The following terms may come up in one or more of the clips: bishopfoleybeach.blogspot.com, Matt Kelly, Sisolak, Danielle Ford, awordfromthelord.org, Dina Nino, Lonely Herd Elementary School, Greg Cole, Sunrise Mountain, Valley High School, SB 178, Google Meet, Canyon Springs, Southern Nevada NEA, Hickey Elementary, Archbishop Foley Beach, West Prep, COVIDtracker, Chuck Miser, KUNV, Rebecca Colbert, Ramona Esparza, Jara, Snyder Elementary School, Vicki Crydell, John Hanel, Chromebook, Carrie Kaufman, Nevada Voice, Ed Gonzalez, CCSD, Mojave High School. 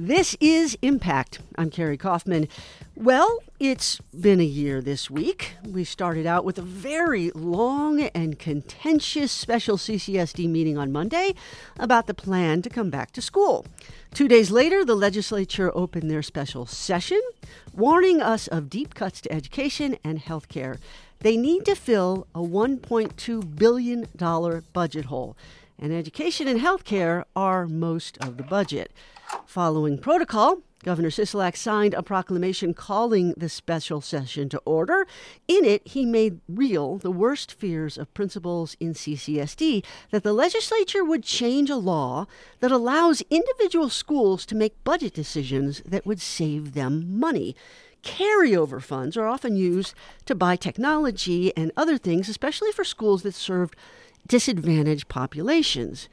This is Impact. I'm Carrie Kaufman. Well, it's been a year this week. We started out with a very long and contentious special CCSD meeting on Monday about the plan to come back to school. 2 days later, the legislature opened their special session, warning us of deep cuts to education and health care. They need to fill a $1.2 billion budget hole. And education and healthcare are most of the budget. Following protocol, Governor Sisolak signed a proclamation calling the special session to order. In it, he made real the worst fears of principals in CCSD, that the legislature would change a law that allows individual schools to make budget decisions that would save them money. Carryover funds are often used to buy technology and other things, especially for schools that served disadvantaged populations.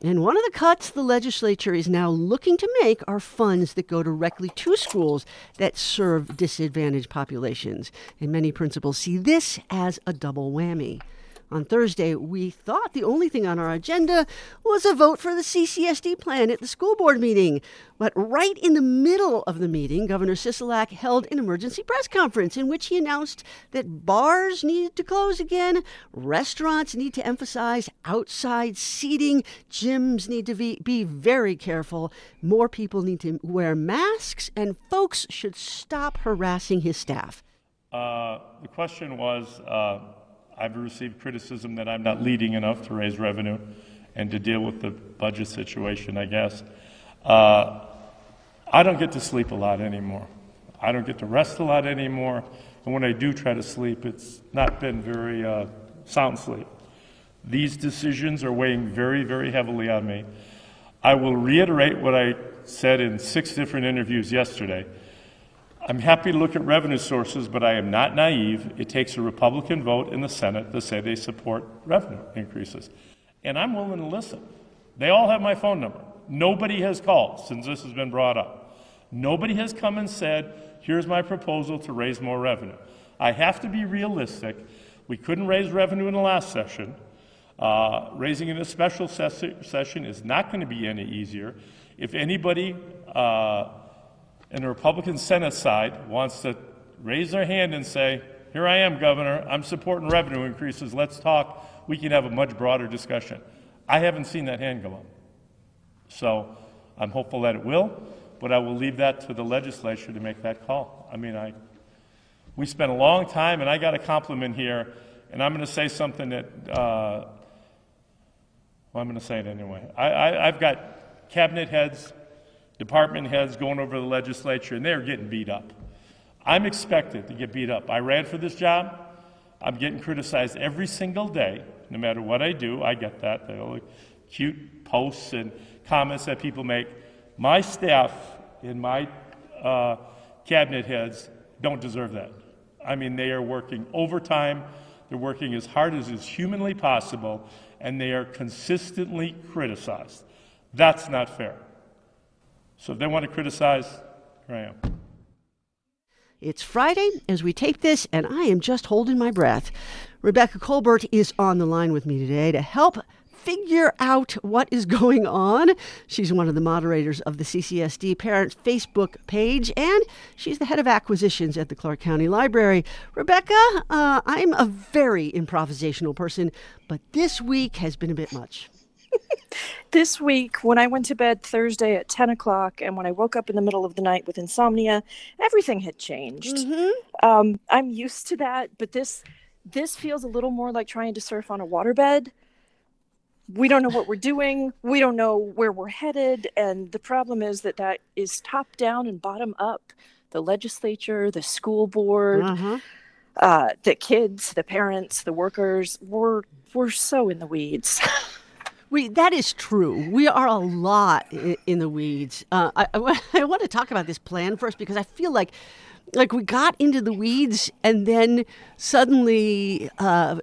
And one of the cuts the legislature is now looking to make are funds that go directly to schools that serve disadvantaged populations. And many principals see this as a double whammy. On Thursday, we thought the only thing on our agenda was a vote for the CCSD plan at the school board meeting. But right in the middle of the meeting, Governor Sisolak held an emergency press conference in which he announced that bars needed to close again, restaurants need to emphasize outside seating, gyms need to be very careful, more people need to wear masks, and folks should stop harassing his staff. The question was... I've received criticism that I'm not leading enough to raise revenue and to deal with the budget situation, I guess. I don't get to sleep a lot anymore. I don't get to rest a lot anymore. And when I do try to sleep, it's not been very sound sleep. These decisions are weighing very, very heavily on me. I will reiterate what I said in 6 different interviews yesterday. I'm happy to look at revenue sources, but I am not naive. It takes a Republican vote in the Senate to say they support revenue increases. And I'm willing to listen. They all have my phone number. Nobody has called since this has been brought up. Nobody has come and said, here's my proposal to raise more revenue. I have to be realistic. We couldn't raise revenue in the last session. Raising in a special session is not going to be any easier. If anybody... and the Republican Senate side wants to raise their hand and say, here I am, Governor, I'm supporting revenue increases, let's talk, we can have a much broader discussion. I haven't seen that hand go up. So I'm hopeful that it will, but I will leave that to the legislature to make that call. I mean, we spent a long time, and I got a compliment here, and I'm going to say something that, well, I'm going to say it anyway. I've got cabinet heads, department heads going over the legislature, and they're getting beat up. I'm expected to get beat up. I ran for this job. I'm getting criticized every single day, no matter what I do. I get that. They all cute posts and comments that people make. My staff and my cabinet heads don't deserve that. I mean, they are working overtime. They're working as hard as is humanly possible, and they are consistently criticized. That's not fair. So if they want to criticize, here I am. It's Friday as we tape this, and I am just holding my breath. Rebecca Colbert is on the line with me today to help figure out what is going on. She's one of the moderators of the CCSD Parents Facebook page, and she's the head of acquisitions at the Clark County Library. Rebecca, I'm a very improvisational person, but this week has been a bit much. This week, when I went to bed Thursday at 10 o'clock and when I woke up in the middle of the night with insomnia, everything had changed. Mm-hmm. I'm used to that, but this feels a little more like trying to surf on a waterbed. We don't know what we're doing. We don't know where we're headed. And the problem is that is top down and bottom up. The legislature, the school board, uh-huh. The kids, the parents, the workers, we're so in the weeds. That is true. We are a lot in the weeds. I want to talk about this plan first because I feel like we got into the weeds and then suddenly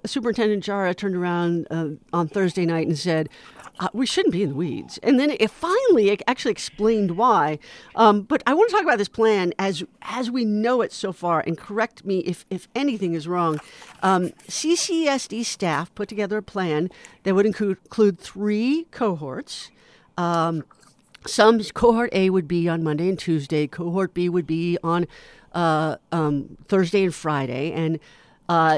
Superintendent Jara turned around on Thursday night and said, we shouldn't be in the weeds. And then it finally actually explained why. But I want to talk about this plan as we know it so far, and correct me if anything is wrong. CCSD staff put together a plan that would include 3 cohorts, Some cohort A would be on Monday and Tuesday. Cohort B would be on Thursday and Friday. And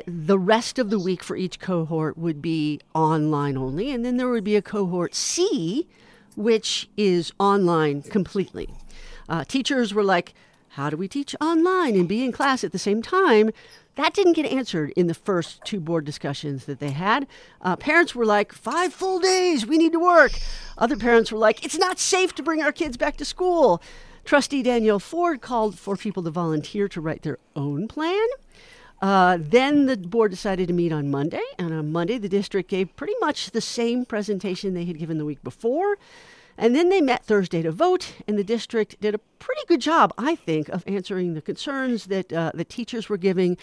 the rest of the week for each cohort would be online only. And then there would be a cohort C, which is online completely. Teachers were like, how do we teach online and be in class at the same time? That didn't get answered in the first two board discussions that they had. Parents were like, 5 full days, we need to work. Other parents were like, it's not safe to bring our kids back to school. Trustee Danielle Ford called for people to volunteer to write their own plan. Then the board decided to meet on Monday. And on Monday, the district gave pretty much the same presentation they had given the week before. And then they met Thursday to vote, and the district did a pretty good job, I think, of answering the concerns that the teachers were giving,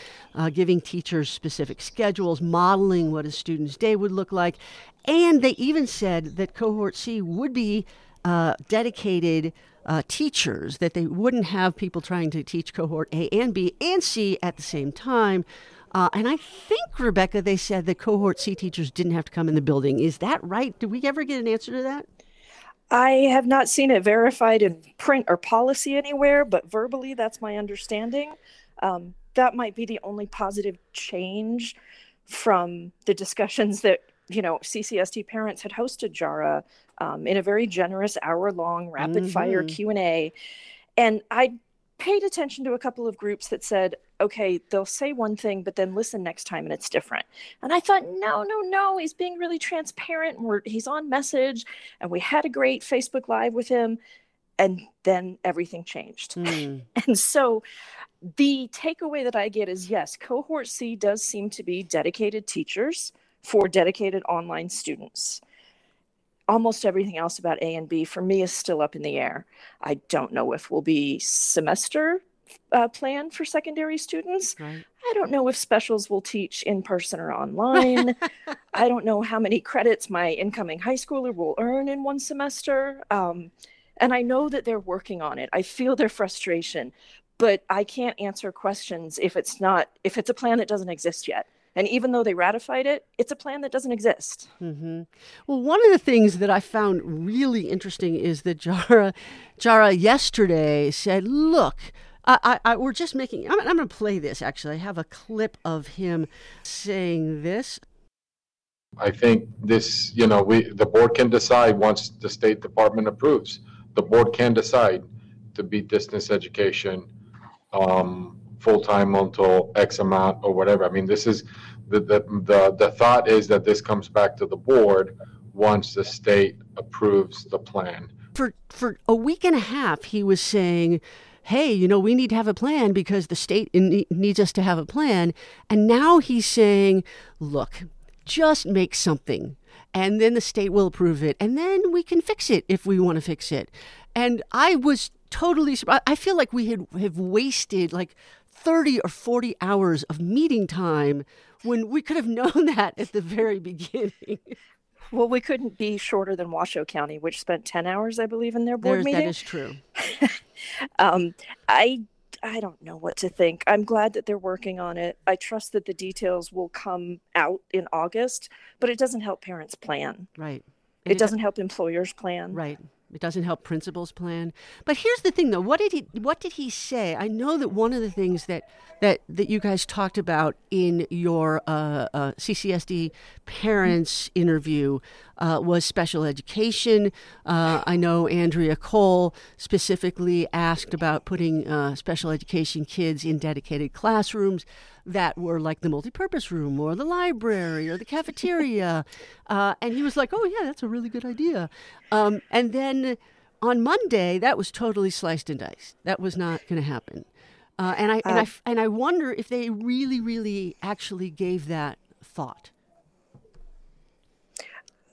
giving teachers specific schedules, modeling what a student's day would look like. And they even said that Cohort C would be dedicated teachers, that they wouldn't have people trying to teach Cohort A and B and C at the same time. And I think, Rebecca, they said that Cohort C teachers didn't have to come in the building. Is that right? Did we ever get an answer to that? I have not seen it verified in print or policy anywhere, but verbally, that's my understanding. That might be the only positive change from the discussions that, you know, CCSD parents had hosted Jara in a very generous hour-long rapid-fire Q&A. And I paid attention to a couple of groups that said, okay, they'll say one thing, but then listen next time and it's different. And I thought, no, he's being really transparent. He's on message. And we had a great Facebook Live with him. And then everything changed. And so the takeaway that I get is, yes, Cohort C does seem to be dedicated teachers for dedicated online students. Almost everything else about A and B for me is still up in the air. I don't know if we'll be semester plan for secondary students. Right. I don't know if specials will teach in person or online. I don't know how many credits my incoming high schooler will earn in one semester. And I know that they're working on it. I feel their frustration, but I can't answer questions if it's a plan that doesn't exist yet. And even though they ratified it, it's a plan that doesn't exist. Mm-hmm. Well, one of the things that I found really interesting is that Jara yesterday said, look, we're just making, I'm going to play this, actually. I have a clip of him saying this. I think this, the board can decide once the State Department approves. The board can decide to be distance education, full-time until X amount or whatever. I mean, this is the thought is that this comes back to the board once the state approves the plan. For a week and a half, he was saying, hey, we need to have a plan because the state needs us to have a plan. And now he's saying, look, just make something and then the state will approve it. And then we can fix it if we want to fix it. And I was totally surprised. I feel like we have wasted like 30 or 40 hours of meeting time when we could have known that at the very beginning. Well, we couldn't be shorter than Washoe County, which spent 10 hours, I believe, in their board meeting. That is true. I don't know what to think. I'm glad that they're working on it. I trust that the details will come out in August, but it doesn't help parents plan. Right. It doesn't help employers plan. Right. It doesn't help principals plan. But here's the thing, though. What did he say? I know that one of the things that you guys talked about in your CCSD parents interview was special education. I know Andrea Cole specifically asked about putting special education kids in dedicated classrooms that were like the multipurpose room or the library or the cafeteria. And he was like, oh, yeah, that's a really good idea. And then on Monday, that was totally sliced and diced. That was not going to happen. And I wonder if they really, really actually gave that thought.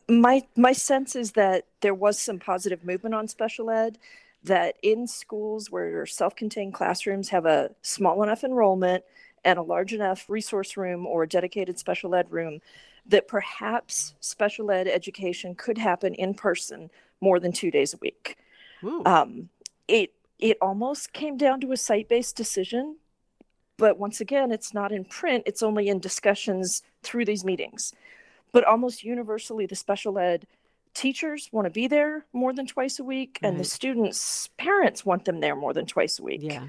My sense is that there was some positive movement on special ed, that in schools where your self-contained classrooms have a small enough enrollment and a large enough resource room or a dedicated special ed room, that perhaps special ed education could happen in person more than 2 days a week. It almost came down to a site-based decision, but once again, it's not in print. It's only in discussions through these meetings. But almost universally, the special ed teachers want to be there more than twice a week, right. and the students' parents want them there more than twice a week. Yeah.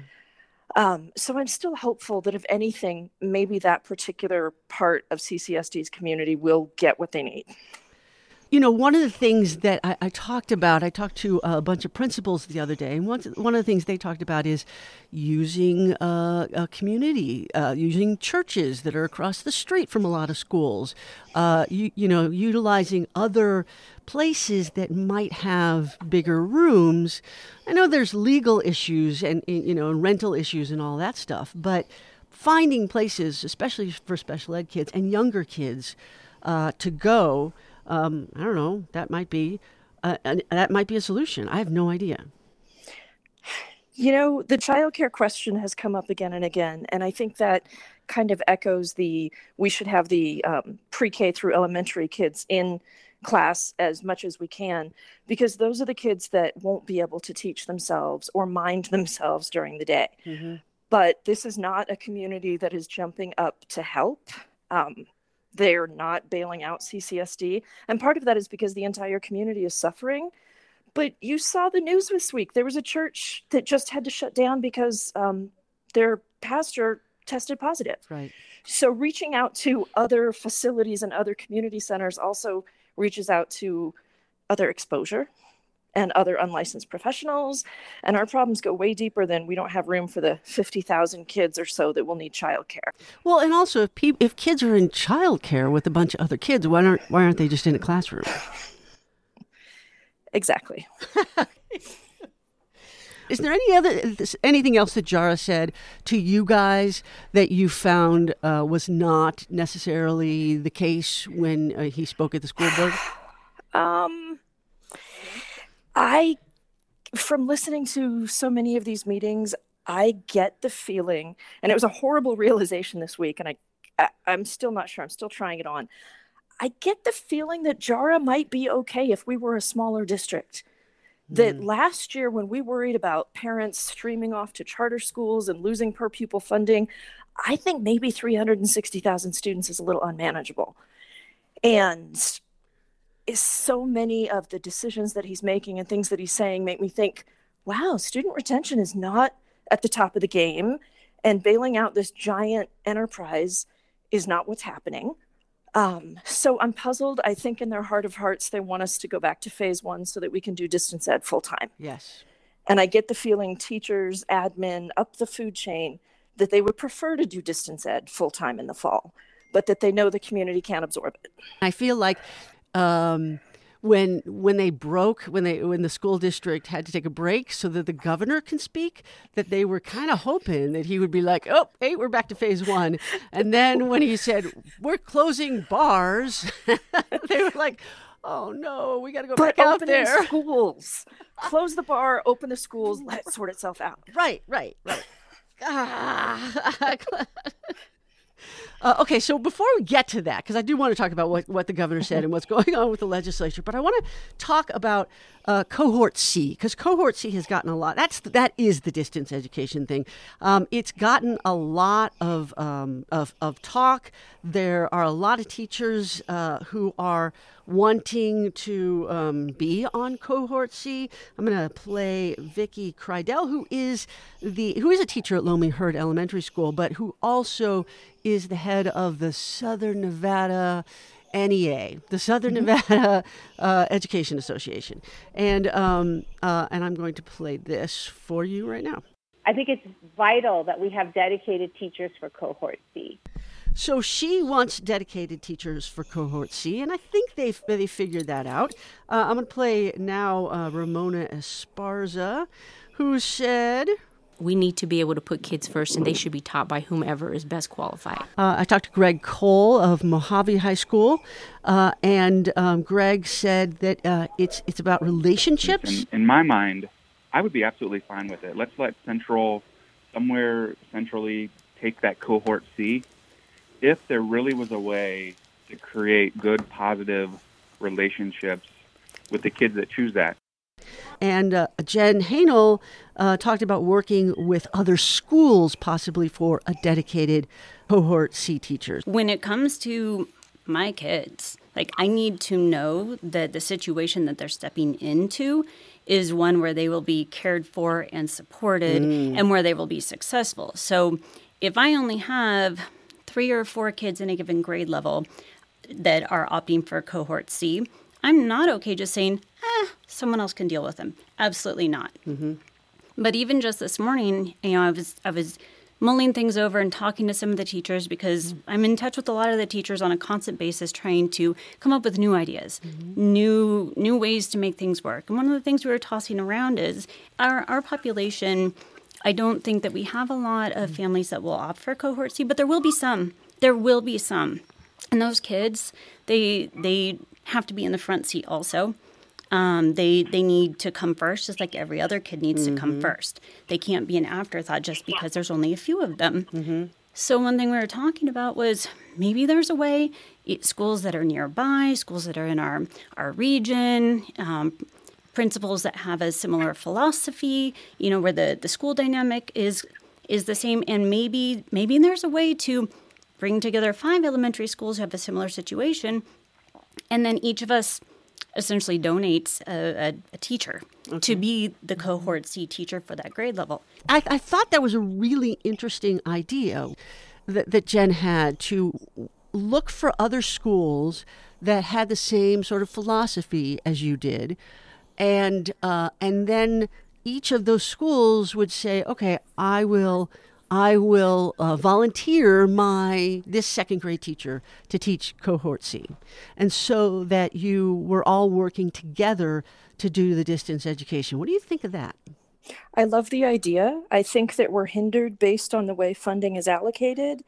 So I'm still hopeful that if anything, maybe that particular part of CCSD's community will get what they need. You know, one of the things that I talked about, I talked to a bunch of principals the other day, and one of the things they talked about is using a community, using churches that are across the street from a lot of schools, you know, utilizing other places that might have bigger rooms. I know there's legal issues and, you know, rental issues and all that stuff, but finding places, especially for special ed kids and younger kids, to go. I don't know, that might be a solution. I have no idea. You know, the childcare question has come up again and again, and I think that kind of echoes we should have the pre-K through elementary kids in class as much as we can, because those are the kids that won't be able to teach themselves or mind themselves during the day. Mm-hmm. But this is not a community that is jumping up to help. They're not bailing out CCSD. And part of that is because the entire community is suffering. But you saw the news this week. There was a church that just had to shut down because their pastor tested positive. Right. So reaching out to other facilities and other community centers also reaches out to other exposure and other unlicensed professionals. And our problems go way deeper than we don't have room for the 50,000 kids or so that will need childcare. Well, and also if kids are in childcare with a bunch of other kids, why aren't they just in a classroom? Exactly. Is there anything else that Jara said to you guys that you found was not necessarily the case when he spoke at the school board? From listening to so many of these meetings, I get the feeling, and it was a horrible realization this week, and I'm still not sure. I'm still trying it on. I get the feeling that Jara might be okay if we were a smaller district. That last year when we worried about parents streaming off to charter schools and losing per pupil funding, I think maybe 360,000 students is a little unmanageable. And so many of the decisions that he's making and things that he's saying make me think, wow, student retention is not at the top of the game, and bailing out this giant enterprise is not what's happening. So I'm puzzled. I think in their heart of hearts, they want us to go back to phase 1 so that we can do distance ed full time. Yes. And I get the feeling teachers, admin, up the food chain, that they would prefer to do distance ed full time in the fall, but that they know the community can't absorb it. I feel like when the school district had to take a break so that the governor can speak, that they were kind of hoping that he would be like, oh, hey, we're back to phase 1. And then when he said, we're closing bars, they were like, oh no, we got to go back out there. But open schools. Close the bar, open the schools, let it sort itself out. Right. Okay, so before we get to that, because I do want to talk about what the governor said and what's going on with the legislature, but I want to talk about Cohort C, because Cohort C has gotten a lot. That is the distance education thing. It's gotten a lot of talk. There are a lot of teachers who are wanting to be on Cohort C. I'm going to play Vicki Crydell, who is a teacher at Lonely Herd Elementary School, but who also is the head of the Southern Nevada NEA, the Southern Nevada Education Association. And I'm going to play this for you right now. I think it's vital that we have dedicated teachers for Cohort C. So she wants dedicated teachers for Cohort C, and I think they figured that out. I'm going to play now Ramona Esparza, who said, we need to be able to put kids first, and they should be taught by whomever is best qualified. I talked to Greg Cole of Mojave High School, and Greg said that it's about relationships. In my mind, I would be absolutely fine with it. Let's let centrally take that Cohort C. If there really was a way to create good, positive relationships with the kids that choose that. And Jen Hanel talked about working with other schools, possibly for a dedicated Cohort C teacher. When it comes to my kids, Like, I need to know that the situation that they're stepping into is one where they will be cared for and supported and where they will be successful. So if I only have 3 or 4 kids in a given grade level that are opting for cohort C, I'm not okay just saying, someone else can deal with them. Absolutely not. Mm-hmm. But even just this morning, you know, I was mulling things over and talking to some of the teachers because I'm in touch with a lot of the teachers on a constant basis trying to come up with new ideas, new ways to make things work. And one of the things we were tossing around is our population, I don't think that we have a lot of families that will opt for cohort C, but there will be some. There will be some. And those kids, they have to be in the front seat also. They need to come first, just like every other kid needs to come first. They can't be an afterthought just because there's only a few of them. Mm-hmm. So one thing we were talking about was maybe there's a way, schools that are nearby, schools that are in our region, principals that have a similar philosophy, you know, where the school dynamic is the same. And maybe there's a way to bring together 5 elementary schools who have a similar situation, and then each of us essentially donates a teacher to be the cohort C teacher for that grade level. I thought that was a really interesting idea that Jen had, to look for other schools that had the same sort of philosophy as you did. And then each of those schools would say, okay, I will volunteer this second grade teacher to teach cohort C. And so that you were all working together to do the distance education. What do you think of that? I love the idea. I think that we're hindered based on the way funding is allocated,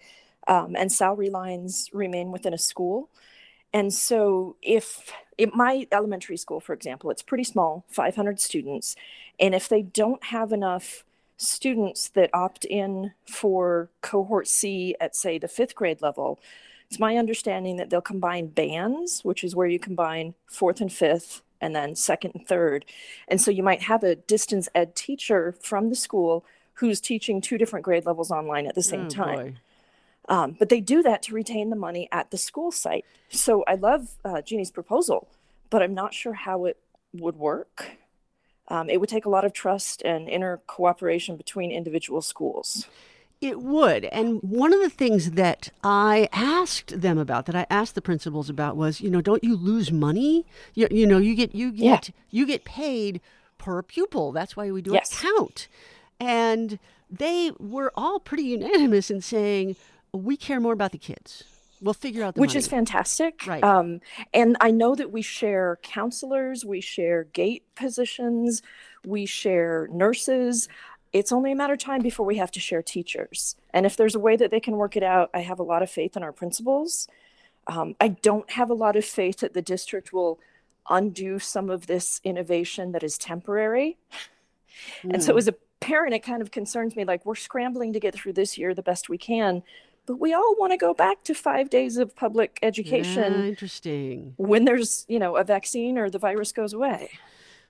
and salary lines remain within a school. And so if my elementary school, for example, it's pretty small, 500 students, and if they don't have enough students that opt in for cohort C at, say, the 5th grade level, it's my understanding that they'll combine bands, which is where you combine 4th and 5th and then 2nd and 3rd. And so you might have a distance ed teacher from the school who's teaching 2 different grade levels online at the same time. But they do that to retain the money at the school site. So I love Jeannie's proposal, but I'm not sure how it would work. It would take a lot of trust and inner cooperation between individual schools. It would. And one of the things that I asked them about, that I asked the principals about, was, you know, don't you lose money? You get paid per pupil. That's why we do a count. And they were all pretty unanimous in saying, we care more about the kids. We'll figure out the money. Which is fantastic. Right. And I know that we share counselors, we share gate positions, we share nurses. It's only a matter of time before we have to share teachers. And if there's a way that they can work it out, I have a lot of faith in our principals. I don't have a lot of faith that the district will undo some of this innovation that is temporary. And so as a parent, it kind of concerns me, like, we're scrambling to get through this year the best we can, but we all want to go back to 5 days of public education. Yeah, interesting. When there's, you know, a vaccine or the virus goes away.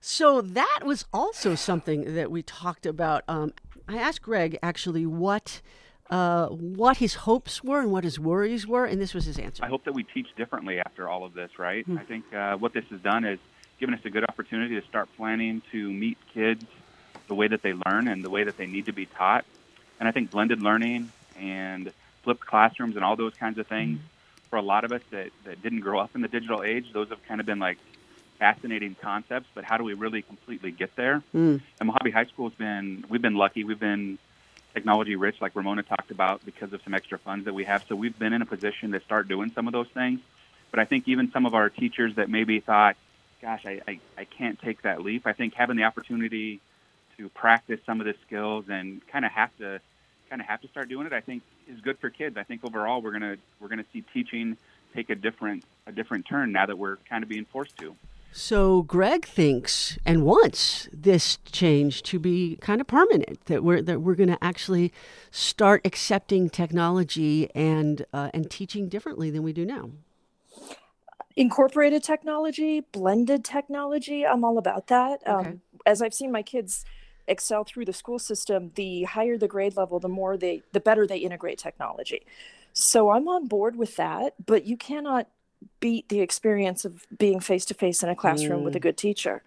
So that was also something that we talked about. I asked Greg actually what his hopes were and what his worries were, and this was his answer. I hope that we teach differently after all of this, right? I think what this has done is given us a good opportunity to start planning to meet kids the way that they learn and the way that they need to be taught. And I think blended learning and flipped classrooms and all those kinds of things, for a lot of us that didn't grow up in the digital age, those have kind of been like fascinating concepts, but how do we really completely get there? And Mojave High School we've been lucky. We've been technology rich, like Ramona talked about, because of some extra funds that we have. So we've been in a position to start doing some of those things. But I think even some of our teachers that maybe thought, gosh, I can't take that leap. I think having the opportunity to practice some of the skills and kind of have to start doing it, I think, is good for kids. I think overall we're gonna see teaching take a different turn now that we're kind of being forced to. So Greg thinks and wants this change to be kind of permanent, that we're going to actually start accepting technology and teaching differently than we do now. Incorporated technology, blended technology, I'm all about that. Okay. As I've seen my kids excel through the school system, the higher the grade level, the better they integrate technology. So I'm on board with that, but you cannot beat the experience of being face-to-face in a classroom with a good teacher.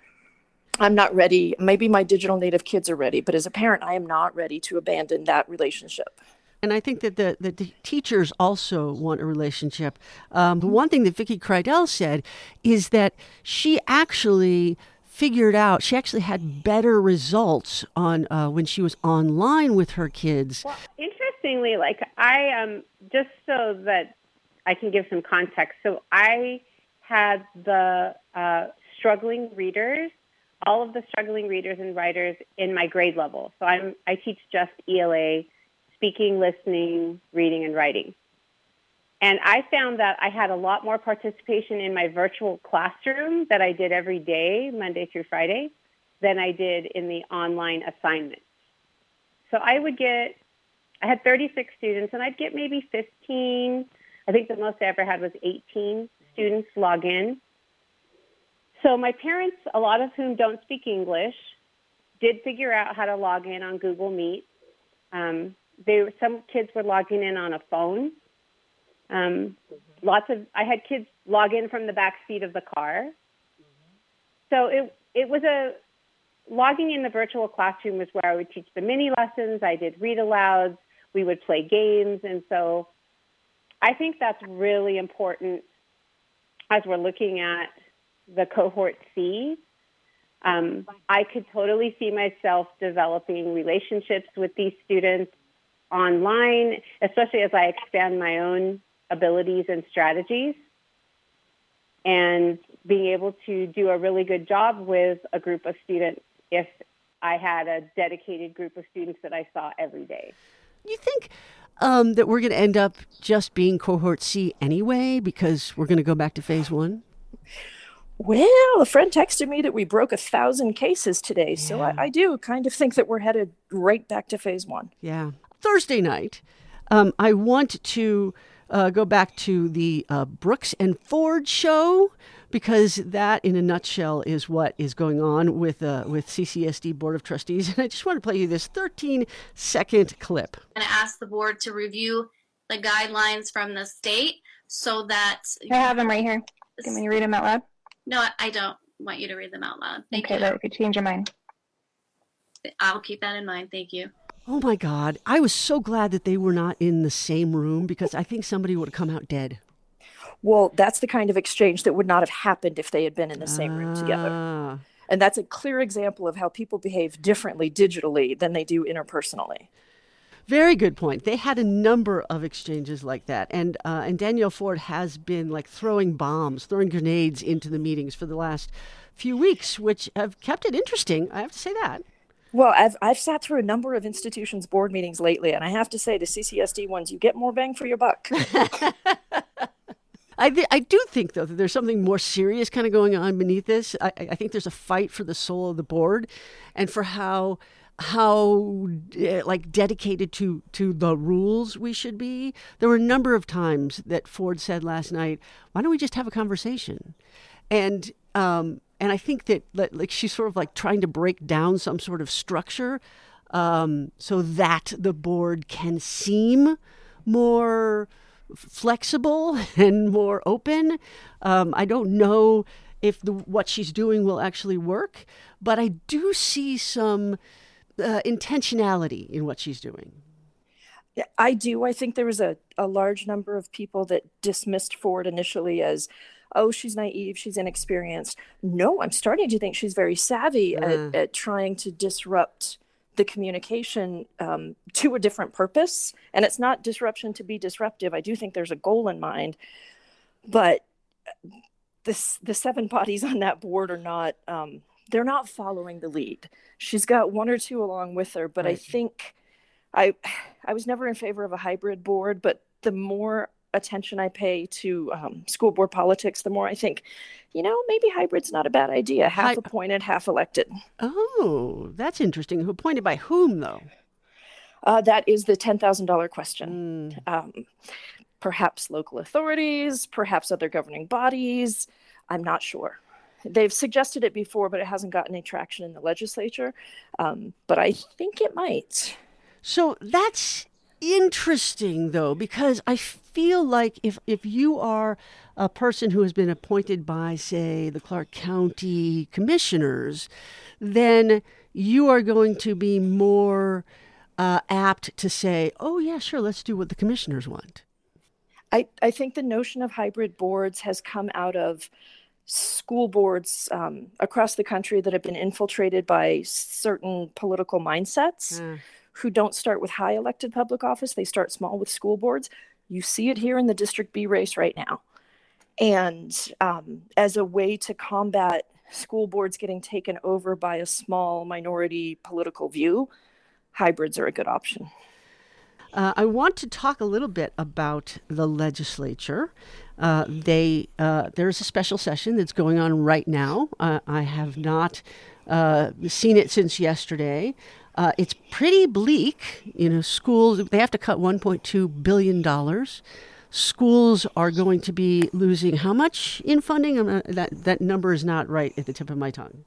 I'm not ready. Maybe my digital native kids are ready, but as a parent, I am not ready to abandon that relationship. And I think that the teachers also want a relationship. The one thing that Vicki Crydell said is that she actually figured out, she actually had better results on when she was online with her kids. Well, interestingly, like I just so that I can give some context. So I had the struggling readers, all of the struggling readers and writers in my grade level. So I teach just ELA. Speaking, listening, reading, and writing. And I found that I had a lot more participation in my virtual classroom that I did every day, Monday through Friday, than I did in the online assignments. So I had 36 students, and I'd get maybe 15. I think the most I ever had was 18 students log in. So my parents, a lot of whom don't speak English, did figure out how to log in on Google Meet. Some kids were logging in on a phone. I had kids log in from the back seat of the car. So it was logging in the virtual classroom was where I would teach the mini lessons. I did read alouds. We would play games. And so I think that's really important as we're looking at the cohort C. I could totally see myself developing relationships with these students online, especially as I expand my own abilities and strategies, and being able to do a really good job with a group of students if I had a dedicated group of students that I saw every day. You think that we're going to end up just being cohort C anyway because we're going to go back to phase one? Well, a friend texted me that we broke 1,000 cases today, so I do kind of think that we're headed right back to phase one. Yeah. Thursday night, I want to go back to the Brooks and Ford show, because that, in a nutshell, is what is going on with CCSD Board of Trustees. And I just want to play you this 13-second clip. I'm going to ask the board to review the guidelines from the state so that... I have them right here. Can we read them out loud? No, I don't want you to read them out loud. Thank you. Okay, that could change your mind. I'll keep that in mind. Thank you. Oh, my God. I was so glad that they were not in the same room, because I think somebody would have come out dead. Well, that's the kind of exchange that would not have happened if they had been in the same room together. And that's a clear example of how people behave differently digitally than they do interpersonally. Very good point. They had a number of exchanges like that. And Danielle Ford has been like throwing bombs, throwing grenades into the meetings for the last few weeks, which have kept it interesting. I have to say that. Well, I've sat through a number of institutions' board meetings lately, and I have to say the CCSD ones, you get more bang for your buck. I do think, though, that there's something more serious kind of going on beneath this. I think there's a fight for the soul of the board and for how dedicated to the rules we should be. There were a number of times that Ford said last night, why don't we just have a conversation? And I think that like she's sort of like trying to break down some sort of structure so that the board can seem more flexible and more open. I don't know if what she's doing will actually work, but I do see some intentionality in what she's doing. I do. I think there was a large number of people that dismissed Ford initially as, oh, she's naive, she's inexperienced. No, I'm starting to think she's very savvy at trying to disrupt the communication to a different purpose. And it's not disruption to be disruptive. I do think there's a goal in mind. But the seven bodies on that board are not... they're not following the lead. She's got one or two along with her, but right. I think I was never in favor of a hybrid board, but the more attention I pay to school board politics, the more I think, maybe hybrid's not a bad idea. Half appointed, half elected. Oh, that's interesting. Appointed by whom, though? That is the $10,000 question. Perhaps local authorities, perhaps other governing bodies. I'm not sure. They've suggested it before, but it hasn't gotten any traction in the legislature. But I think it might. So that's interesting, though, because I feel like if you are a person who has been appointed by, say, the Clark County commissioners, then you are going to be more apt to say, oh, yeah, sure, let's do what the commissioners want. I think the notion of hybrid boards has come out of school boards across the country that have been infiltrated by certain political mindsets who don't start with high elected public office. They start small with school boards. You see it here in the District B race right now. And as a way to combat school boards getting taken over by a small minority political view, hybrids are a good option. I want to talk a little bit about the legislature. There's a special session that's going on right now. I have not seen it since yesterday. It's pretty bleak. You know, schools, they have to cut $1.2 billion. Schools are going to be losing how much in funding? That number is not right at the tip of my tongue.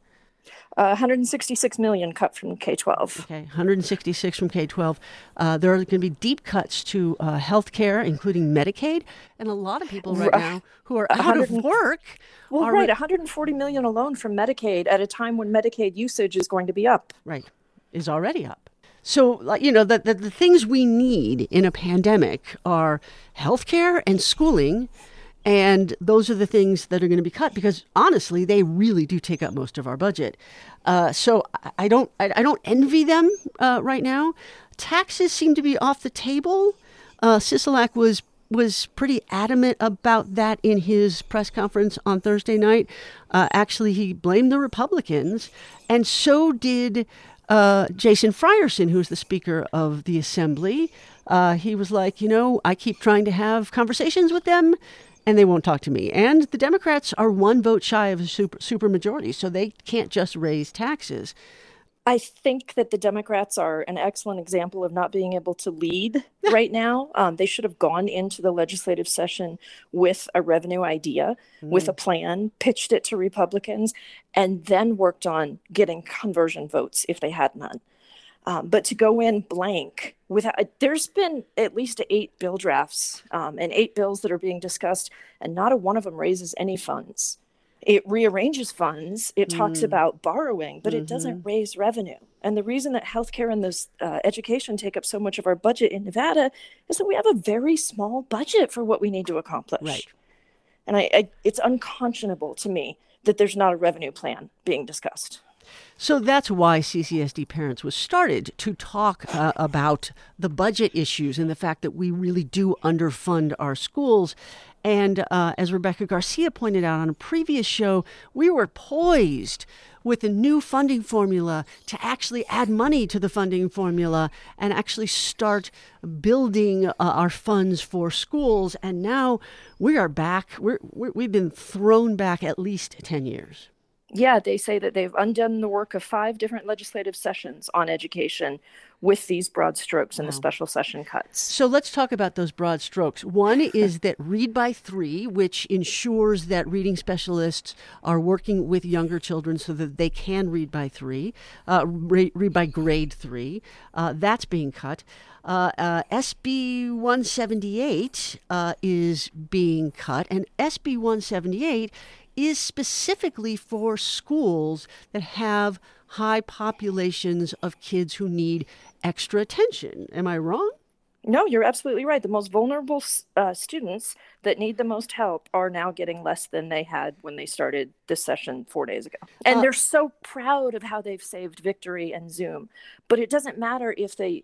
166 million cut from K-12. Okay, 166 from K-12. There are going to be deep cuts to healthcare, including Medicaid, and a lot of people right now who are out of work. Well, right, 140 million alone from Medicaid at a time when Medicaid usage is going to be up. Right, is already up. So, you know, the things we need in a pandemic are healthcare and schooling. And those are the things that are going to be cut because, honestly, they really do take up most of our budget. So I don't envy them right now. Taxes seem to be off the table. Sisolak was pretty adamant about that in his press conference on Thursday night. Actually, he blamed the Republicans, and so did Jason Frierson, who's the Speaker of the Assembly. He was like, you know, I keep trying to have conversations with them, and they won't talk to me. And the Democrats are one vote shy of a supermajority, so they can't just raise taxes. I think that the Democrats are an excellent example of not being able to lead right now. They should have gone into the legislative session with a revenue idea, with a plan, pitched it to Republicans, and then worked on getting conversion votes if they had none. But to go in blank, there's been at least 8 bill drafts and 8 bills that are being discussed, and not a one of them raises any funds. It rearranges funds. It talks about borrowing, but it doesn't raise revenue. And the reason that healthcare and this education take up so much of our budget in Nevada is that we have a very small budget for what we need to accomplish. Right. And it's unconscionable to me that there's not a revenue plan being discussed. So that's why CCSD Parents was started, to talk about the budget issues and the fact that we really do underfund our schools. And as Rebecca Garcia pointed out on a previous show, we were poised with a new funding formula to actually add money to the funding formula and actually start building our funds for schools. And now we are back. We've been thrown back at least 10 years. Yeah, they say that they've undone the work of 5 different legislative sessions on education with these broad strokes and the special session cuts. So let's talk about those broad strokes. One is that Read by 3, which ensures that reading specialists are working with younger children so that they can read by 3, read by grade 3. That's being cut. SB 178 is being cut, and SB 178 is specifically for schools that have high populations of kids who need extra attention. Am I wrong? No, you're absolutely right. The most vulnerable students that need the most help are now getting less than they had when they started this session 4 days ago. And they're so proud of how they've saved Victory and Zoom. But it doesn't matter if they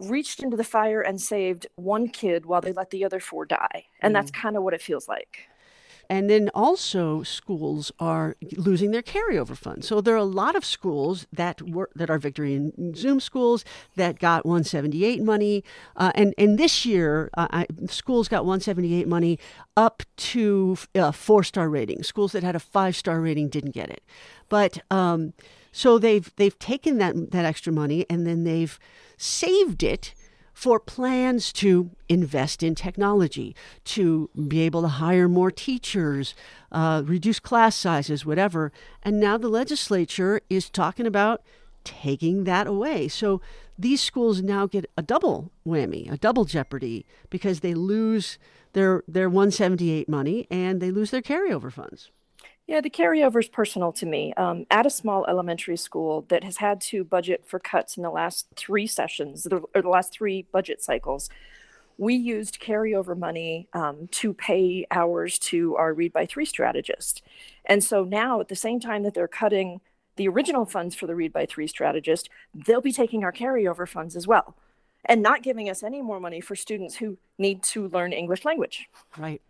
reached into the fire and saved one kid while they let the other 4 die. And that's kind of what it feels like. And then also schools are losing their carryover funds. So there are a lot of schools that are Victory and Zoom schools that got 178 money. And this year, schools got 178 money up to 4-star rating. Schools that had a 5-star rating didn't get it. But so they've taken that extra money, and then they've saved it for plans to invest in technology, to be able to hire more teachers, reduce class sizes, whatever. And now the legislature is talking about taking that away. So these schools now get a double whammy, a double jeopardy, because they lose their 178 money and they lose their carryover funds. Yeah, the carryover is personal to me. At a small elementary school that has had to budget for cuts in the last three sessions, or the last three budget cycles, we used carryover money to pay hours to our Read by Three strategist. And so now, at the same time that they're cutting the original funds for the Read by Three strategist, they'll be taking our carryover funds as well and not giving us any more money for students who need to learn English language. Right.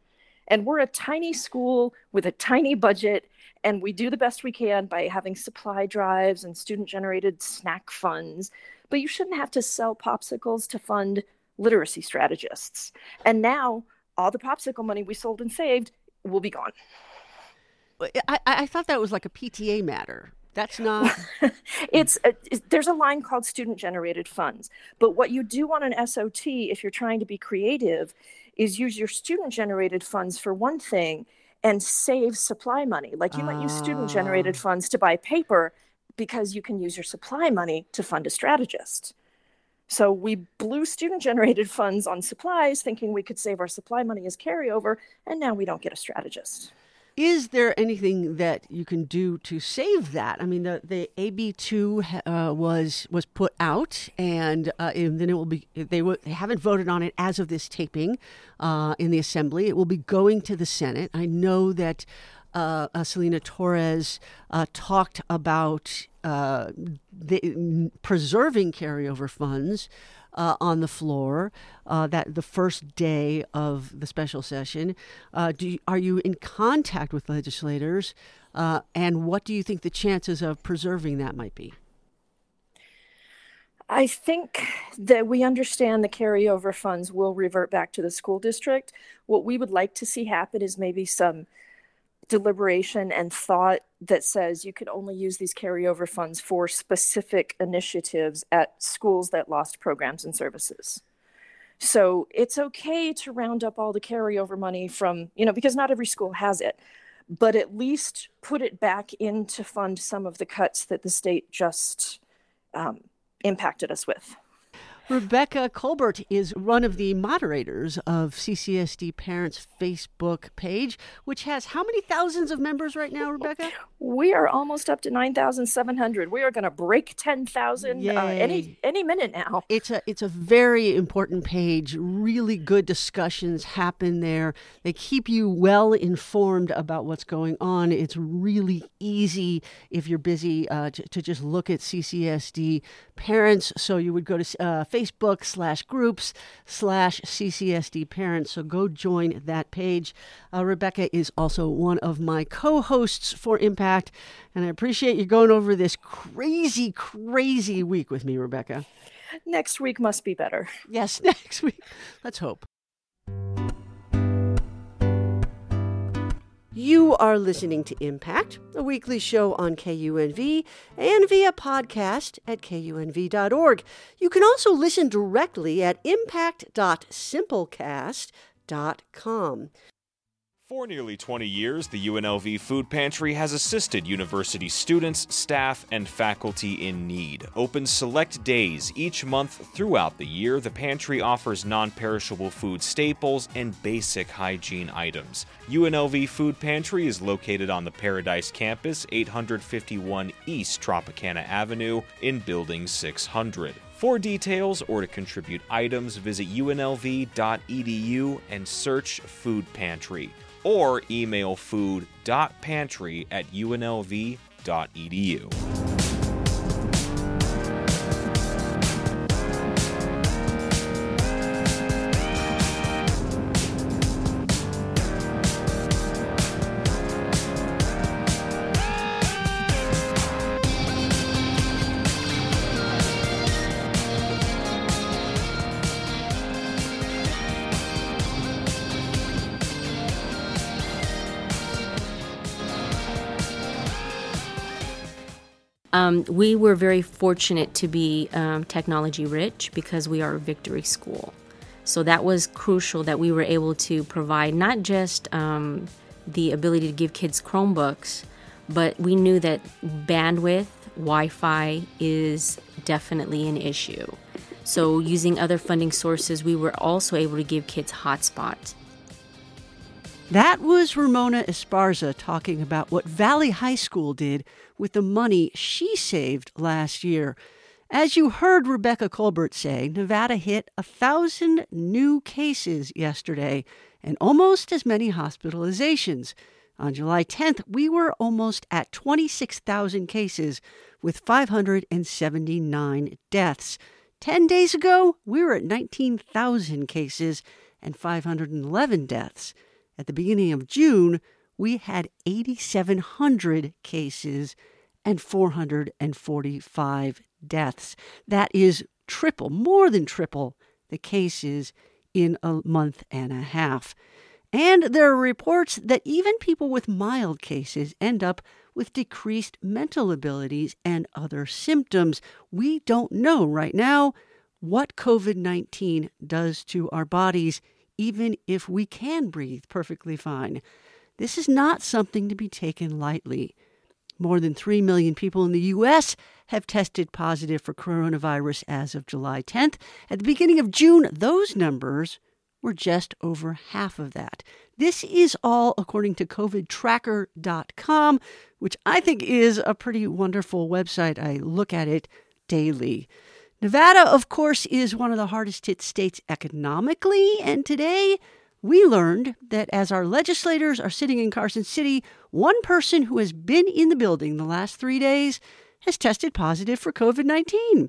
And we're a tiny school with a tiny budget, and we do the best we can by having supply drives and student-generated snack funds. But you shouldn't have to sell popsicles to fund literacy strategists. And now all the popsicle money we sold and saved will be gone. I thought that was like a PTA matter. That's not... There's a line called student-generated funds. But what you do on an SOT, if you're trying to be creative, is use your student-generated funds for one thing and save supply money. Like you might use student-generated funds to buy paper because you can use your supply money to fund a strategist. So we blew student-generated funds on supplies, thinking we could save our supply money as carryover, and now we don't get a strategist. Is there anything that you can do to save that? I mean, the AB2 was put out, and then it will be. They haven't voted on it as of this taping in the Assembly. It will be going to the Senate. I know that Selena Torres talked about preserving carryover funds on the floor that the first day of the special session. Are you in contact with legislators? And what do you think the chances of preserving that might be? I think that we understand the carryover funds will revert back to the school district. What we would like to see happen is maybe some deliberation and thought that says you could only use these carryover funds for specific initiatives at schools that lost programs and services. So it's okay to round up all the carryover money from, because not every school has it, but at least put it back in to fund some of the cuts that the state just impacted us with. Rebecca Colbert is one of the moderators of CCSD Parents' Facebook page, which has how many thousands of members right now, Rebecca? We are almost up to 9,700. We are going to break 10,000 any minute now. It's a very important page. Really good discussions happen there. They keep you well informed about what's going on. It's really easy if you're busy to just look at CCSD Parents. So you would go to Facebook.com/groups/CCSD Parents. So go join that page. Rebecca is also one of my co-hosts for Impact. And I appreciate you going over this crazy, crazy week with me, Rebecca. Next week must be better. Yes, next week. Let's hope. You are listening to Impact, a weekly show on KUNV and via podcast at KUNV.org. You can also listen directly at impact.simplecast.com. For nearly 20 years, the UNLV Food Pantry has assisted university students, staff, and faculty in need. Open select days each month throughout the year, the pantry offers non-perishable food staples and basic hygiene items. UNLV Food Pantry is located on the Paradise campus, 851 East Tropicana Avenue in Building 600. For details or to contribute items, visit unlv.edu and search Food Pantry, or email food.pantry@unlv.edu. We were very fortunate to be technology rich because we are a Victory School. So that was crucial that we were able to provide not just the ability to give kids Chromebooks, but we knew that bandwidth Wi-Fi is definitely an issue. So using other funding sources, we were also able to give kids hotspots. That was Ramona Esparza talking about what Valley High School did with the money she saved last year. As you heard Rebecca Colbert say, Nevada hit 1,000 new cases yesterday and almost as many hospitalizations. On July 10th, we were almost at 26,000 cases with 579 deaths. 10 days ago, we were at 19,000 cases and 511 deaths. At the beginning of June, we had 8,700 cases and 445 deaths. That is triple, more than triple, the cases in a month and a half. And there are reports that even people with mild cases end up with decreased mental abilities and other symptoms. We don't know right now what COVID-19 does to our bodies, even if we can breathe perfectly fine. This is not something to be taken lightly. More than 3 million people in the U.S. have tested positive for coronavirus as of July 10th. At the beginning of June, those numbers were just over half of that. This is all according to COVIDtracker.com, which I think is a pretty wonderful website. I look at it daily. Nevada, of course, is one of the hardest hit states economically, and today we learned that as our legislators are sitting in Carson City, one person who has been in the building the last 3 days has tested positive for COVID-19,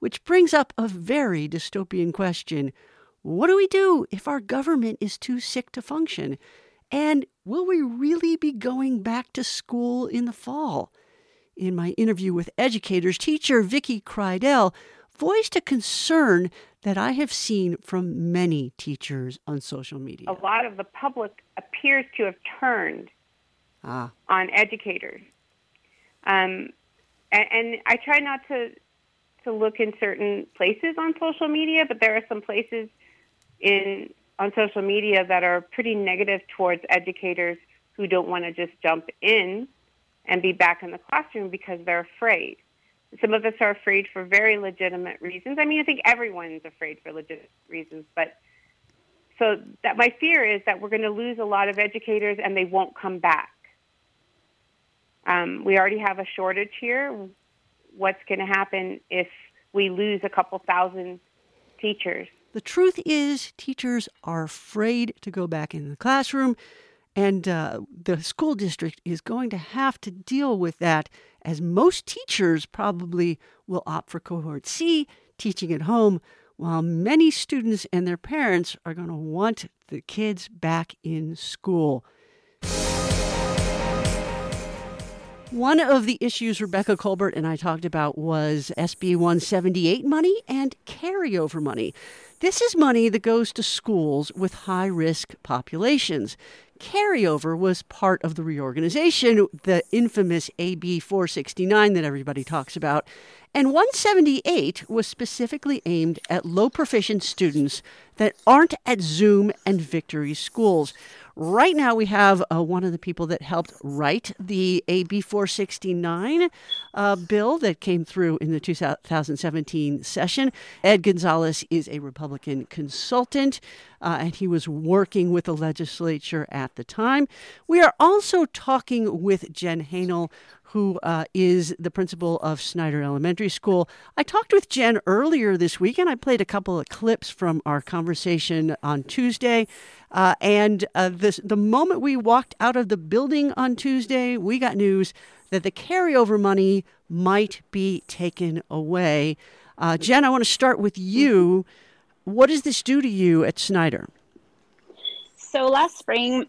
which brings up a very dystopian question. What do we do if our government is too sick to function? And will we really be going back to school in the fall? In my interview with educators, teacher Vicki Crydell voiced a concern that I have seen from many teachers on social media. A lot of the public appears to have turned on educators. And I try not to look in certain places on social media, but there are some places on social media that are pretty negative towards educators who don't want to just jump in and be back in the classroom because they're afraid. Some of us are afraid for very legitimate reasons. I mean, I think everyone's afraid for legitimate reasons, but so that my fear is that we're going to lose a lot of educators and they won't come back. We already have a shortage here. What's going to happen if we lose a couple thousand teachers? The truth is teachers are afraid to go back in the classroom. And the school district is going to have to deal with that, as most teachers probably will opt for Cohort C, teaching at home, while many students and their parents are going to want the kids back in school. One of the issues Rebecca Colbert and I talked about was SB 178 money and carryover money. This is money that goes to schools with high-risk populations. Carryover was part of the reorganization, the infamous AB 469 that everybody talks about. And 178 was specifically aimed at low-proficient students that aren't at Zoom and Victory schools. Right now, we have one of the people that helped write the AB 469 bill that came through in the 2017 session. Ed Gonzalez is a Republican consultant, and he was working with the legislature at the time. We are also talking with Jen Hanel, who is the principal of Snyder Elementary School. I talked with Jen earlier this week, and I played a couple of clips from our conversation on Tuesday. The moment we walked out of the building on Tuesday, we got news that the carryover money might be taken away. Jen, I want to start with you. What does this do to you at Snyder? So last spring,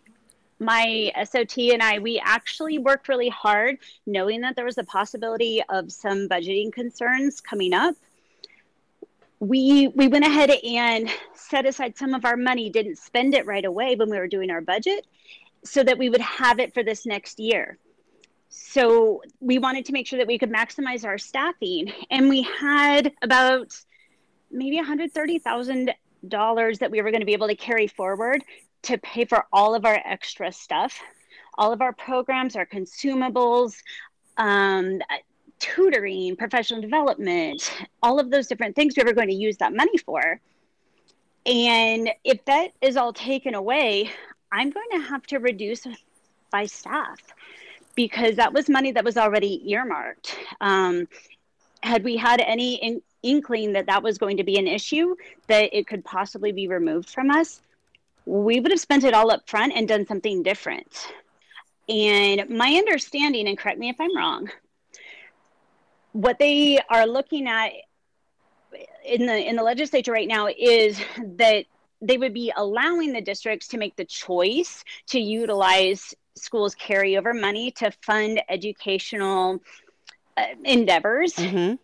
my SOT and I, we actually worked really hard knowing that there was a possibility of some budgeting concerns coming up. We went ahead and set aside some of our money, didn't spend it right away when we were doing our budget so that we would have it for this next year. So we wanted to make sure that we could maximize our staffing. And we had about maybe $130,000 that we were going to be able to carry forward to pay for all of our extra stuff, all of our programs, our consumables, tutoring, professional development, all of those different things we were going to use that money for. And if that is all taken away, I'm going to have to reduce my staff because that was money that was already earmarked. Had we had any inkling that that was going to be an issue, that it could possibly be removed from us, we would have spent it all up front and done something different. And my understanding, and correct me if I'm wrong, what they are looking at in the legislature right now is that they would be allowing the districts to make the choice to utilize schools' carryover money to fund educational endeavors mm-hmm.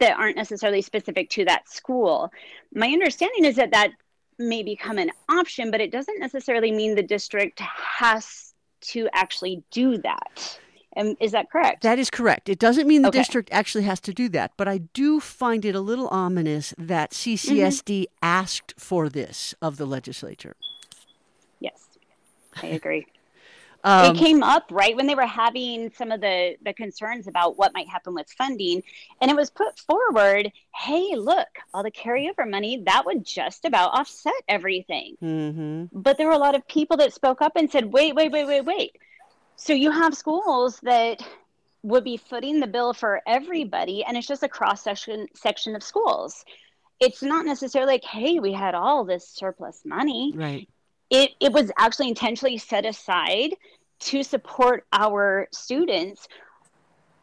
that aren't necessarily specific to that school. My understanding is that may become an option, but it doesn't necessarily mean the district has to actually do that. Is that correct? That is correct. It doesn't mean the district actually has to do that, but I do find it a little ominous that CCSD mm-hmm. asked for this of the legislature. Yes, I agree. It came up right when they were having some of the concerns about what might happen with funding. And it was put forward, hey, look, all the carryover money, that would just about offset everything. Mm-hmm. But there were a lot of people that spoke up and said, wait. So you have schools that would be footing the bill for everybody, and it's just a cross-section of schools. It's not necessarily like, hey, we had all this surplus money. Right. It was actually intentionally set aside to support our students,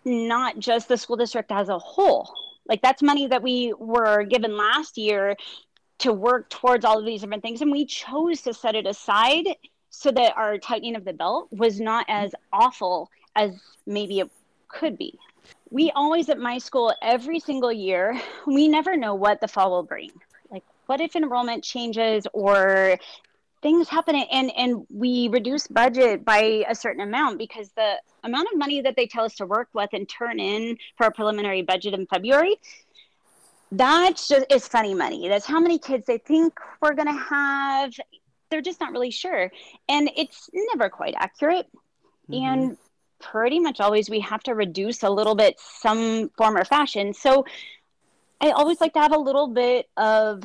not just the school district as a whole. Like, that's money that we were given last year to work towards all of these different things, and we chose to set it aside so that our tightening of the belt was not as awful as maybe it could be. We always at my school, every single year, we never know what the fall will bring. Like, what if enrollment changes or things happen and we reduce budget by a certain amount, because the amount of money that they tell us to work with and turn in for a preliminary budget in February, that's just is funny money. That's how many kids they think we're going to have. They're just not really sure. And it's never quite accurate. Mm-hmm. And pretty much always we have to reduce a little bit some form or fashion. So I always like to have a little bit of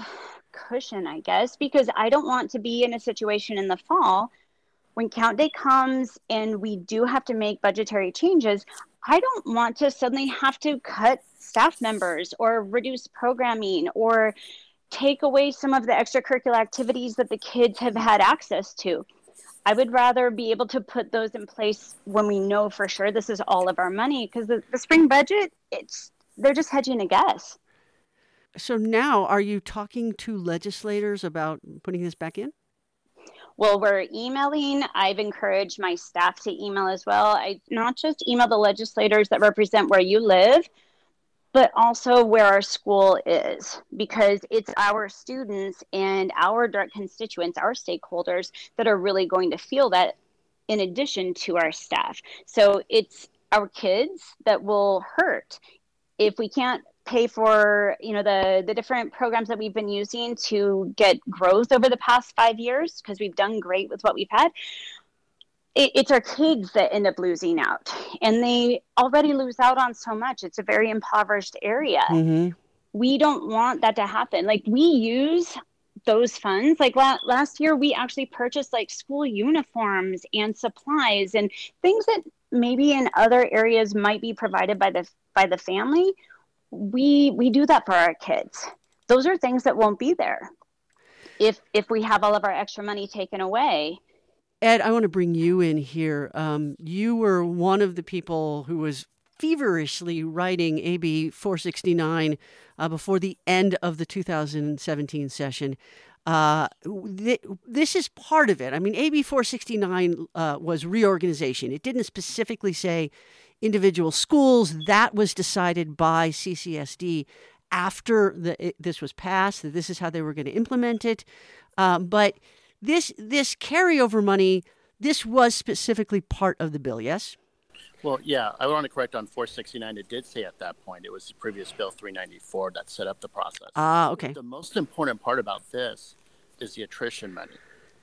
cushion, I guess, because I don't want to be in a situation in the fall when count day comes and we do have to make budgetary changes. I don't want to suddenly have to cut staff members or reduce programming or take away some of the extracurricular activities that the kids have had access to. I would rather be able to put those in place when we know for sure this is all of our money, because the spring budget, they're just hedging a guess. So now, are you talking to legislators about putting this back in? Well, we're emailing. I've encouraged my staff to email as well. I not just email the legislators that represent where you live, but also where our school is, because it's our students and our direct constituents, our stakeholders, that are really going to feel that, in addition to our staff. So it's our kids that will hurt if we can't pay for, you know, the different programs that we've been using to get growth over the past 5 years, because we've done great with what we've had. It's our kids that end up losing out, and they already lose out on so much. It's a very impoverished area. Mm-hmm. We don't want that to happen. Like, we use those funds. Like, last year we actually purchased like school uniforms and supplies and things that maybe in other areas might be provided by the family. We do that for our kids. Those are things that won't be there if we have all of our extra money taken away. Ed, I want to bring you in here. You were one of the people who was feverishly writing AB 469 before the end of the 2017 session. This is part of it. I mean, AB 469 was reorganization. It didn't specifically say individual schools. That was decided by CCSD after this was passed, that this is how they were going to implement it. But this carryover money, this was specifically part of the bill, yes? Well, yeah, I want to correct on 469. It did say at that point, it was the previous bill 394 that set up the process. Okay. The most important part about this is the attrition money.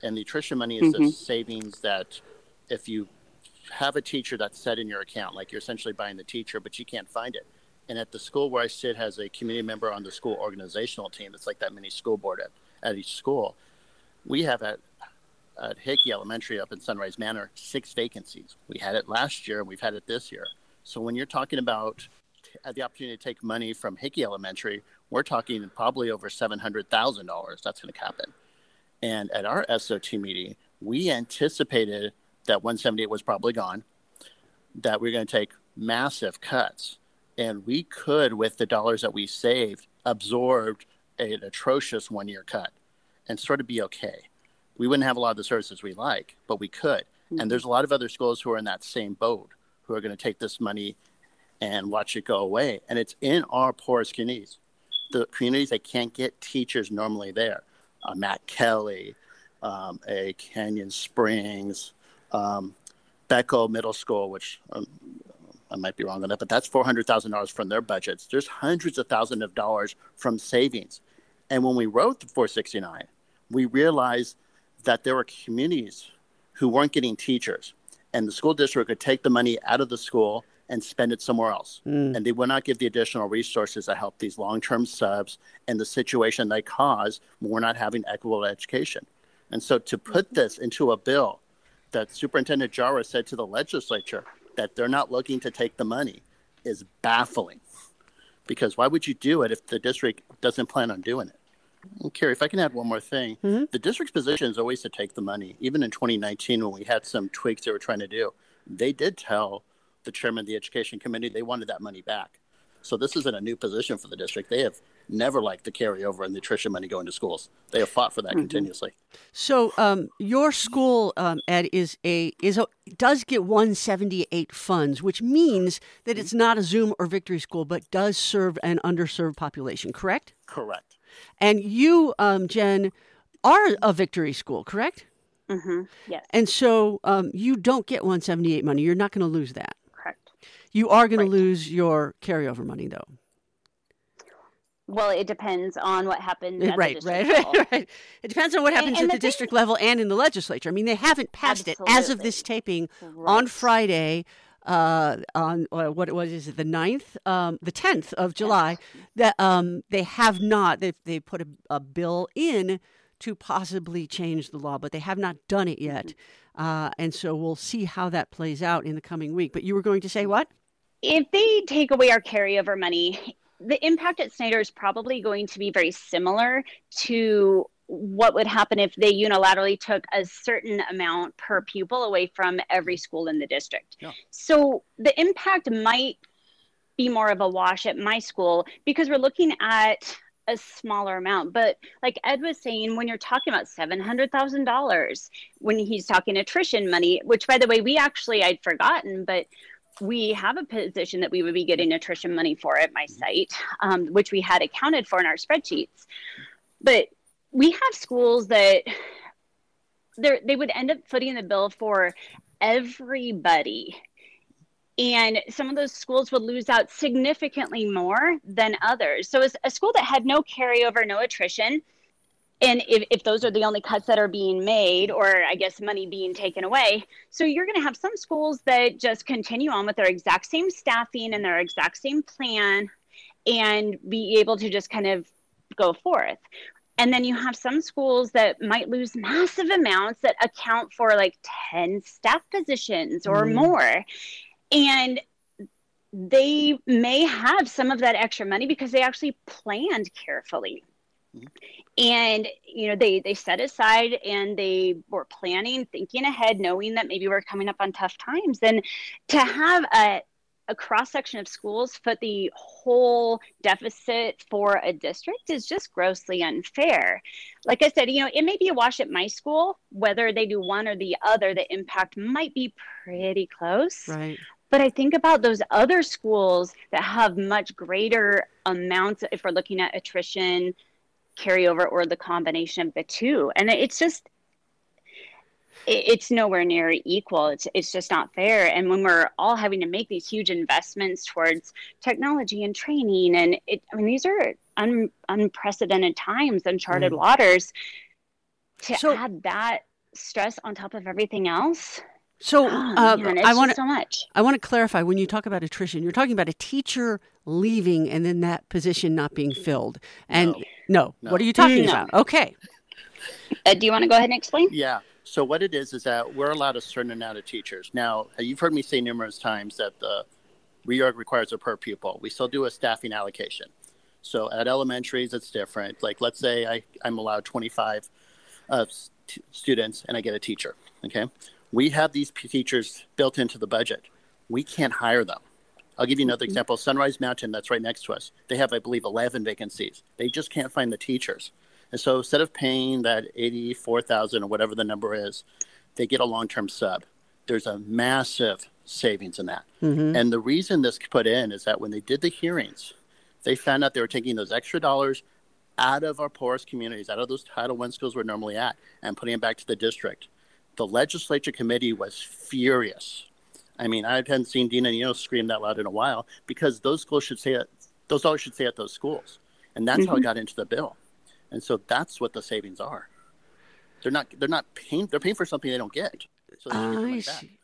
And the attrition money is the savings that if you have a teacher that's set in your account, like you're essentially buying the teacher, but you can't find it. And at the school where I sit has a community member on the school organizational team. It's like that mini school board at each school. We have at Hickey Elementary up in Sunrise Manor 6 vacancies. We had it last year, and we've had it this year. So when you're talking about the opportunity to take money from Hickey Elementary, we're talking probably over $700,000 that's going to happen. And at our SOT meeting, we anticipated that 178 was probably gone, that we're going to take massive cuts. And we could, with the dollars that we saved, absorbed an atrocious one-year cut and sort of be okay. We wouldn't have a lot of the services we like, but we could. Mm-hmm. And there's a lot of other schools who are in that same boat, who are going to take this money and watch it go away. And it's in our poorest communities, the communities that can't get teachers normally there. Matt Kelly, a Canyon Springs, Becco Middle School, which I might be wrong on that, but that's $400,000 from their budgets. There's hundreds of thousands of dollars from savings. And when we wrote the 469, we realized that there were communities who weren't getting teachers, and the school district could take the money out of the school and spend it somewhere else. Mm. And they would not give the additional resources that help these long-term subs and the situation they cause when we're not having equitable education. And so to put this into a bill that Superintendent Jara said to the legislature that they're not looking to take the money is baffling, because why would you do it if the district doesn't plan on doing it? And Carrie, if I can add one more thing, mm-hmm. The district's position is always to take the money. Even in 2019, when we had some tweaks they were trying to do, they did tell the chairman of the education committee they wanted that money back. So this isn't a new position for the district. They have never liked the carryover and nutrition money going to schools. They have fought for that mm-hmm. continuously. So your school, Ed, does get 178 funds, which means that mm-hmm. it's not a Zoom or Victory school, but does serve an underserved population, correct? Correct. And you, Jen, are a Victory school, correct? Mm-hmm. Yes. And so you don't get 178 money. You're not going to lose that. Correct. You are going to lose your carryover money, though. Well, it depends on what happens at the district level. Right. It depends on what happens at the district level and in the legislature. I mean, they haven't passed it as of this taping on Friday, the 9th, the 10th of July, that they have not. They put a bill in to possibly change the law, but they have not done it yet. Mm-hmm. And so we'll see how that plays out in the coming week. But you were going to say what? If they take away our carryover money, the impact at Snyder is probably going to be very similar to what would happen if they unilaterally took a certain amount per pupil away from every school in the district. Yeah. So the impact might be more of a wash at my school because we're looking at a smaller amount. But like Ed was saying, when you're talking about $700,000, when he's talking attrition money, which by the way, I'd forgotten, but we have a position that we would be getting attrition money for at my site, which we had accounted for in our spreadsheets. But we have schools that they would end up footing the bill for everybody. And some of those schools would lose out significantly more than others. So as a school that had no carryover, no attrition, and if those are the only cuts that are being made, or I guess money being taken away, so you're going to have some schools that just continue on with their exact same staffing and their exact same plan and be able to just kind of go forth. And then you have some schools that might lose massive amounts that account for like 10 staff positions or more. And they may have some of that extra money because they actually planned carefully. And, you know, they set aside and they were planning, thinking ahead, knowing that maybe we're coming up on tough times. And to have a cross-section of schools foot the whole deficit for a district is just grossly unfair. Like I said, you know, it may be a wash at my school. Whether they do one or the other, the impact might be pretty close. Right. But I think about those other schools that have much greater amounts, if we're looking at attrition, carryover, or the combination of the two. And it's just, it's nowhere near equal. It's just not fair. And when we're all having to make these huge investments towards technology and training, and these are unprecedented times, uncharted waters. To add that stress on top of everything else So I want to clarify, when you talk about attrition, you're talking about a teacher leaving and then that position not being filled. And no. What are you talking about? Okay. Do you want to go ahead and explain? Yeah. So what it is that we're allowed a certain amount of teachers. Now, you've heard me say numerous times that the reorg requires a per pupil. We still do a staffing allocation. So at elementaries, it's different. Like, let's say I'm allowed 25 students and I get a teacher, okay? We have these teachers built into the budget. We can't hire them. I'll give you another example. Sunrise Mountain, that's right next to us. They have, I believe, 11 vacancies. They just can't find the teachers. And so instead of paying that $84,000 or whatever the number is, they get a long-term sub. There's a massive savings in that. Mm-hmm. And the reason this put in is that when they did the hearings, they found out they were taking those extra dollars out of our poorest communities, out of those Title I schools we're normally at, and putting it back to the district. The legislature committee was furious. I mean, I hadn't seen Dina Nino scream that loud in a while, because those schools should stay at, those dollars should stay at those schools. And that's how it got into the bill. And so that's what the savings are. They're not paying. They're paying for something they don't get. So I see.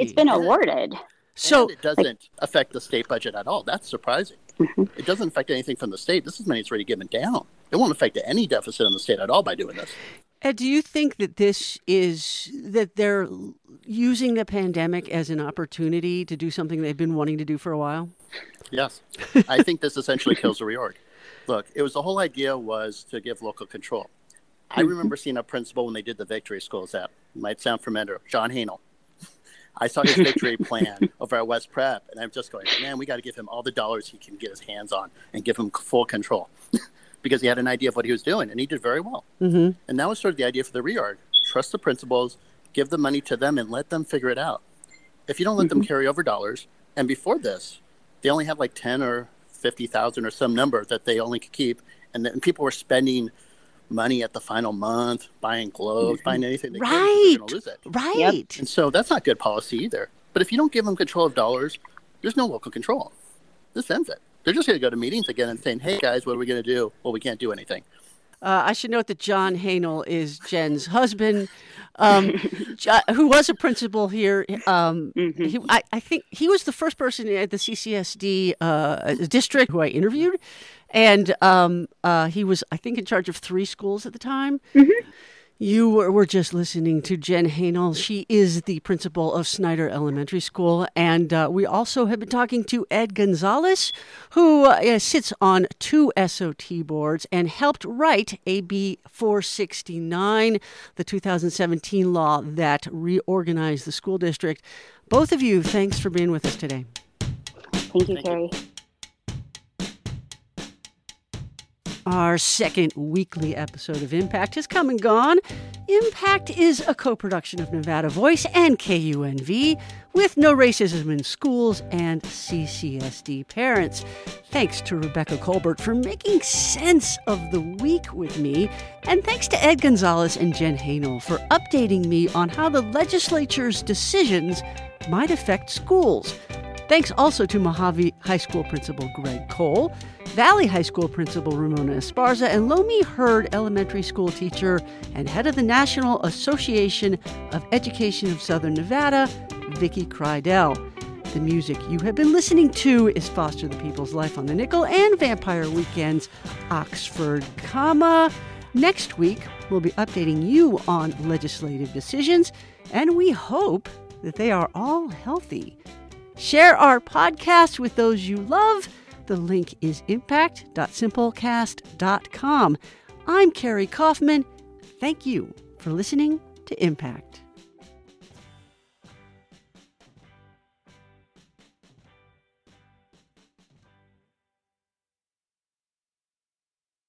It's been awarded. So it doesn't affect the state budget at all. That's surprising. Mm-hmm. It doesn't affect anything from the state. This is money that's already given down. It won't affect any deficit in the state at all by doing this. Ed, do you think that this is that they're using the pandemic as an opportunity to do something they've been wanting to do for a while? Yes. I think this essentially kills the reorg. Look, it was the whole idea was to give local control. I remember seeing a principal when they did the Victory schools app. It might sound familiar. John Hanel. I saw his Victory plan over at West Prep, and I'm just going, man, we got to give him all the dollars he can get his hands on and give him full control because he had an idea of what he was doing, and he did very well. Mm-hmm. And that was sort of the idea for the reorg. Trust the principals, give the money to them, and let them figure it out. If you don't let them carry over dollars, and before this, they only had like 10 or 50,000 or some number that they only could keep. And then people were spending money at the final month, buying gloves, buying anything they could. They're going to lose it. Right. Yep. And so that's not good policy either. But if you don't give them control of dollars, there's no local control. This ends it. They're just going to go to meetings again and saying, hey, guys, what are we going to do? Well, we can't do anything. I should note that John Hanel is Jen's husband, who was a principal here. I think he was the first person at the CCSD district who I interviewed. And he was, I think, in charge of 3 schools at the time. Mm-hmm. You were just listening to Jen Hanel. She is the principal of Snyder Elementary School. And we also have been talking to Ed Gonzalez, who sits on 2 SOT boards and helped write AB 469, the 2017 law that reorganized the school district. Both of you, thanks for being with us today. Thank you, Carrie. Our second weekly episode of Impact has come and gone. Impact is a co-production of Nevada Voice and KUNV with No Racism in Schools and CCSD Parents. Thanks to Rebecca Colbert for making sense of the week with me. And thanks to Ed Gonzalez and Jen Hanel for updating me on how the legislature's decisions might affect schools. Thanks also to Mojave High School Principal Greg Cole, Valley High School Principal Ramona Esparza, and Lonely Herd Elementary School teacher and head of the National Association of Education of Southern Nevada, Vicki Crydell. The music you have been listening to is Foster the People's Life on the Nickel and Vampire Weekend's Oxford Comma. Next week, we'll be updating you on legislative decisions, and we hope that they are all healthy. Share our podcast with those you love. The link is impact.simplecast.com. I'm Carrie Kaufman. Thank you for listening to Impact.